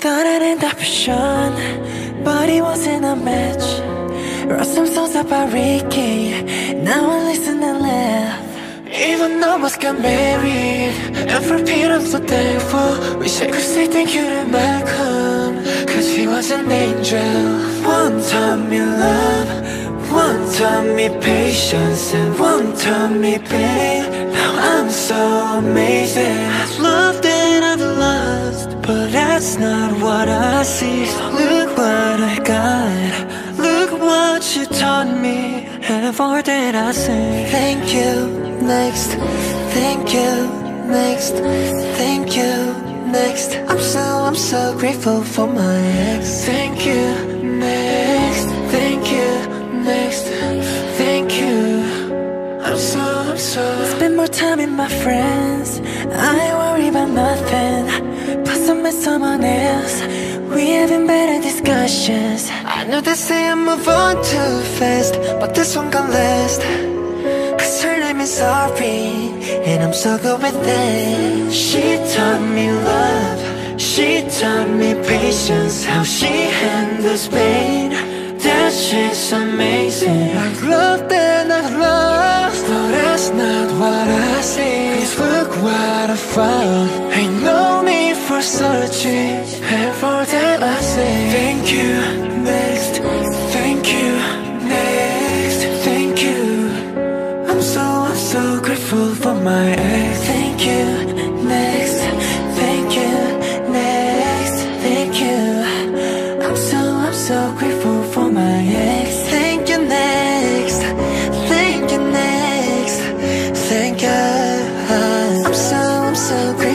Thought I'd end up Sean, but it wasn't a match. Wrote some songs about Ricky, now I listen and laugh. Even though us got married, and for Pete I'm so thankful. Wish I could say thank you to Malcolm, cause he was an angel. One time in love, one time in patience, and one time in pain. Now I'm so amazing. I've loved and I've lost, but that's not what I see. Look what I got, look what you taught me, ever did I say. Thank you, next. Thank you, next. Thank you, next. I'm so grateful for my ex. Thank you, next. Thank you, next. Thank you. I'm so spend more time with my friends, I worry about nothing. I'm with someone else, we having better discussions. I know they say I move on too fast, but this one gon' last, cause her name is R.B, and I'm so good with it. She taught me love, she taught me patience, how she handles pain, that shit's amazing. I've loved and I've lost, but that's not what I see. Cause look what I found, ain't no need for searching, and for that I say thank you, next. Thank you, next. Thank you. I'm so grateful for my ex. Thank you, next. Thank you, next. Thank you. I'm so grateful for my ex. Thank you, next. Thank you, next. Thank you. I'm so grateful.